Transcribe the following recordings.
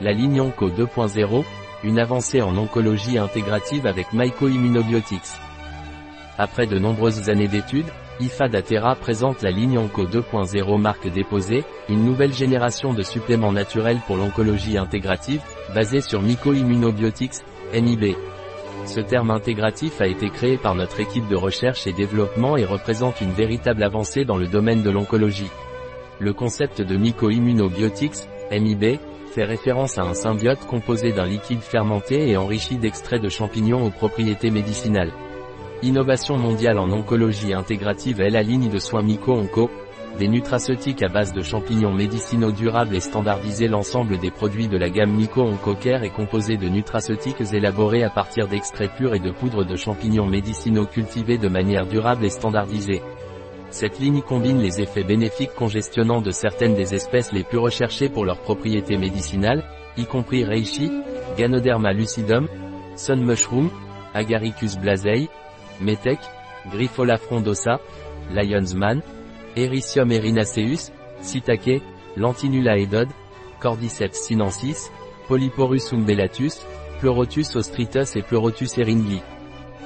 la ligne Onco 2.0, une avancée en oncologie intégrative avec MycoImmunoBiotics. Après de nombreuses années d'études, Hifas da Terra présente la ligne Onco 2.0 marque déposée, une nouvelle génération de suppléments naturels pour l'oncologie intégrative, basée sur Myco-Immunobiotics, MIB. Ce terme intégratif a été créé par notre équipe de recherche et développement et représente une véritable avancée dans le domaine de l'oncologie. Le concept de Myco-Immunobiotics, MIB, fait référence à un symbiote composé d'un liquide fermenté et enrichi d'extraits de champignons aux propriétés médicinales. Innovation mondiale en oncologie intégrative est la ligne de soins Myco-Onco, des nutraceutiques à base de champignons médicinaux durables et standardisés. L'ensemble des produits de la gamme Myco-Onco-Care est composé de nutraceutiques élaborés à partir d'extraits purs et de poudres de champignons médicinaux cultivés de manière durable et standardisée. Cette ligne combine les effets bénéfiques congestionnants de certaines des espèces les plus recherchées pour leurs propriétés médicinales, y compris reishi, Ganoderma lucidum, sun mushroom, Agaricus blazei, Metec, Grifola frondosa, Lion's Man, Hericium erinaceus, Shiitake, Lentinula edodes, Cordyceps sinensis, Polyporus umbellatus, Pleurotus ostreatus et Pleurotus eryngii.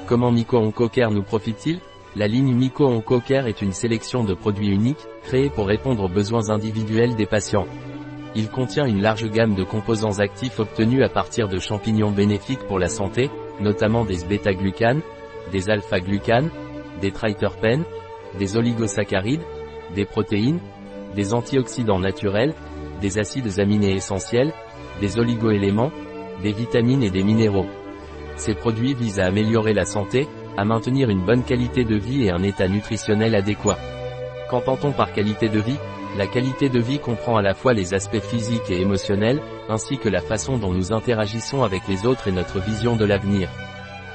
Comment Myco-Onco-Care nous profite-t-il? La ligne Myco-Onco-Care est une sélection de produits uniques, créés pour répondre aux besoins individuels des patients. Il contient une large gamme de composants actifs obtenus à partir de champignons bénéfiques pour la santé, notamment des bêta-glucanes, des alpha-glucanes, des triterpènes, des oligosaccharides, des protéines, des antioxydants naturels, des acides aminés essentiels, des oligoéléments, des vitamines et des minéraux. Ces produits visent à améliorer la santé, à maintenir une bonne qualité de vie et un état nutritionnel adéquat. Qu'entend-on par qualité de vie? La qualité de vie comprend à la fois les aspects physiques et émotionnels, ainsi que la façon dont nous interagissons avec les autres et notre vision de l'avenir.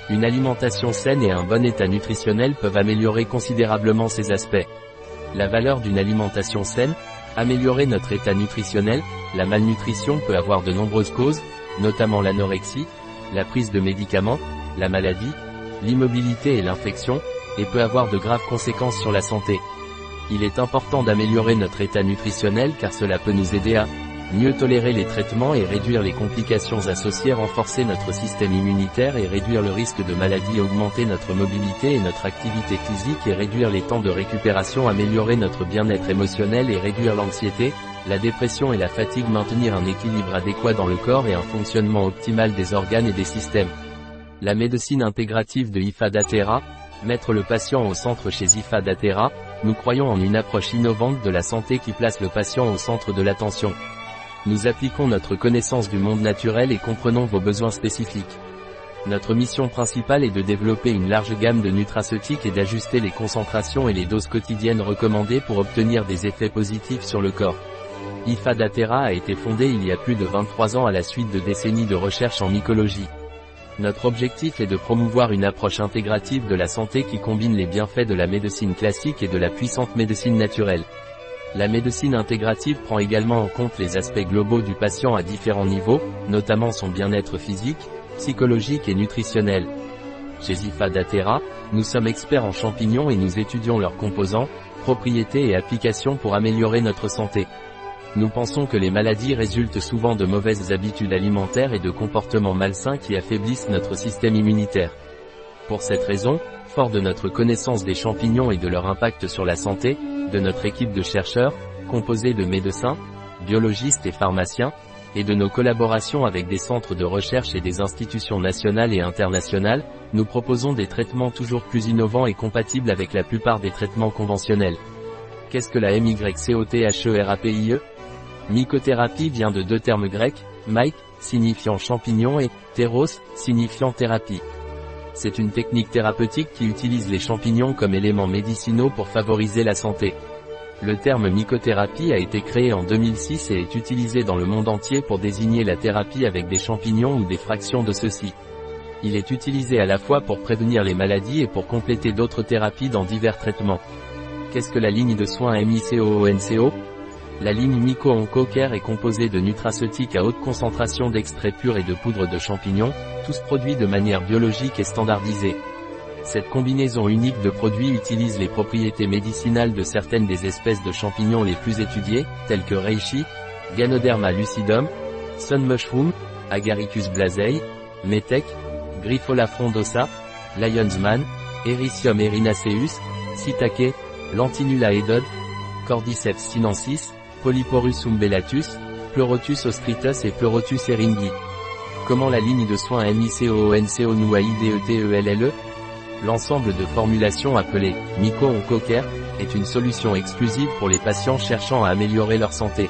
Une alimentation saine et un bon état nutritionnel peuvent améliorer considérablement ces aspects. La valeur d'une alimentation saine, améliorer notre état nutritionnel. La malnutrition peut avoir de nombreuses causes, notamment l'anorexie, la prise de médicaments, la maladie, l'immobilité et l'infection, et peut avoir de graves conséquences sur la santé. Il est important d'améliorer notre état nutritionnel car cela peut nous aider à mieux tolérer les traitements et réduire les complications associées, renforcer notre système immunitaire et réduire le risque de maladie, augmenter notre mobilité et notre activité physique et réduire les temps de récupération, améliorer notre bien-être émotionnel et réduire l'anxiété, la dépression et la fatigue, maintenir un équilibre adéquat dans le corps et un fonctionnement optimal des organes et des systèmes. La médecine intégrative de Hifas da Terra. Mettre le patient au centre. Chez Hifas da Terra, nous croyons en une approche innovante de la santé qui place le patient au centre de l'attention. Nous appliquons notre connaissance du monde naturel et comprenons vos besoins spécifiques. Notre mission principale est de développer une large gamme de nutraceutiques et d'ajuster les concentrations et les doses quotidiennes recommandées pour obtenir des effets positifs sur le corps. Hifas da Terra a été fondée il y a plus de 23 ans à la suite de décennies de recherche en mycologie. Notre objectif est de promouvoir une approche intégrative de la santé qui combine les bienfaits de la médecine classique et de la puissante médecine naturelle. La médecine intégrative prend également en compte les aspects globaux du patient à différents niveaux, notamment son bien-être physique, psychologique et nutritionnel. Chez Hifas da Terra, nous sommes experts en champignons et nous étudions leurs composants, propriétés et applications pour améliorer notre santé. Nous pensons que les maladies résultent souvent de mauvaises habitudes alimentaires et de comportements malsains qui affaiblissent notre système immunitaire. Pour cette raison, fort de notre connaissance des champignons et de leur impact sur la santé, de notre équipe de chercheurs, composée de médecins, biologistes et pharmaciens, et de nos collaborations avec des centres de recherche et des institutions nationales et internationales, nous proposons des traitements toujours plus innovants et compatibles avec la plupart des traitements conventionnels. Qu'est-ce que la MycoTherapie? Mycothérapie vient de deux termes grecs, myc, signifiant champignon et théros, signifiant thérapie. C'est une technique thérapeutique qui utilise les champignons comme éléments médicinaux pour favoriser la santé. Le terme mycothérapie a été créé en 2006 et est utilisé dans le monde entier pour désigner la thérapie avec des champignons ou des fractions de ceux-ci. Il est utilisé à la fois pour prévenir les maladies et pour compléter d'autres thérapies dans divers traitements. Qu'est-ce que la ligne de soins MycoOnco? La ligne Myco-Onco-Care est composée de nutraceutiques à haute concentration d'extraits purs et de poudre de champignons, tous produits de manière biologique et standardisée. Cette combinaison unique de produits utilise les propriétés médicinales de certaines des espèces de champignons les plus étudiées, telles que reishi, Ganoderma lucidum, Sun Mushroom, Agaricus blazei, Metec, Grifola frondosa, Lionsman, Hericium erinaceus, Shiitake, Lentinula edodes, Cordyceps sinensis, Polyporus umbellatus, Pleurotus ostreatus et Pleurotus eryngii. Comment la ligne de soins MycoOnco-Care? L'ensemble de formulations appelées Myco-Onco-Care est une solution exclusive pour les patients cherchant à améliorer leur santé.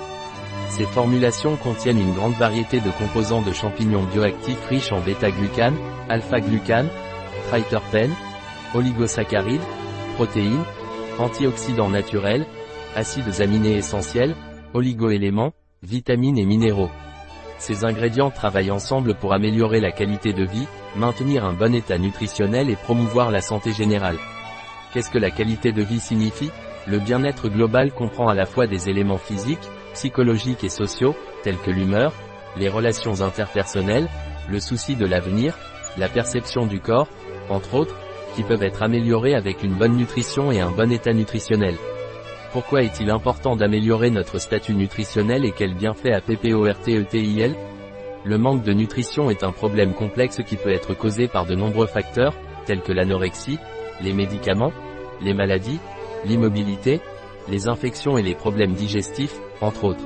Ces formulations contiennent une grande variété de composants de champignons bioactifs riches en bêta-glucane, alpha-glucane, triterpènes, oligosaccharides, protéines, antioxydants naturels, acides aminés essentiels, oligoéléments, vitamines et minéraux. Ces ingrédients travaillent ensemble pour améliorer la qualité de vie, maintenir un bon état nutritionnel et promouvoir la santé générale. Qu'est-ce que la qualité de vie signifie? Le bien-être global comprend à la fois des éléments physiques, psychologiques et sociaux, tels que l'humeur, les relations interpersonnelles, le souci de l'avenir, la perception du corps, entre autres, qui peuvent être améliorés avec une bonne nutrition et un bon état nutritionnel. Pourquoi est-il important d'améliorer notre statut nutritionnel et quel bienfait a PPORTETIL? Le manque de nutrition est un problème complexe qui peut être causé par de nombreux facteurs, tels que l'anorexie, les médicaments, les maladies, l'immobilité, les infections et les problèmes digestifs, entre autres.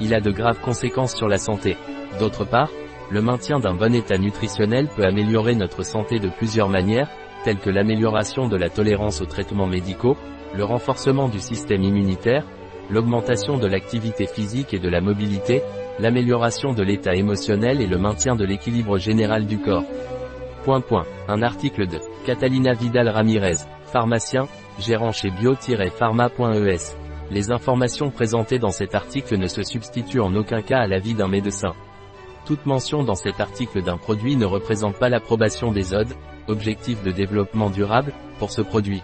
Il a de graves conséquences sur la santé. D'autre part, le maintien d'un bon état nutritionnel peut améliorer notre santé de plusieurs manières, telles que l'amélioration de la tolérance aux traitements médicaux, le renforcement du système immunitaire, l'augmentation de l'activité physique et de la mobilité, l'amélioration de l'état émotionnel et le maintien de l'équilibre général du corps. Un article de Catalina Vidal-Ramirez, pharmacien, gérant chez Bio-Farma.es. Les informations présentées dans cet article ne se substituent en aucun cas à l'avis d'un médecin. Toute mention dans cet article d'un produit ne représente pas l'approbation des ODD, objectifs de développement durable, pour ce produit.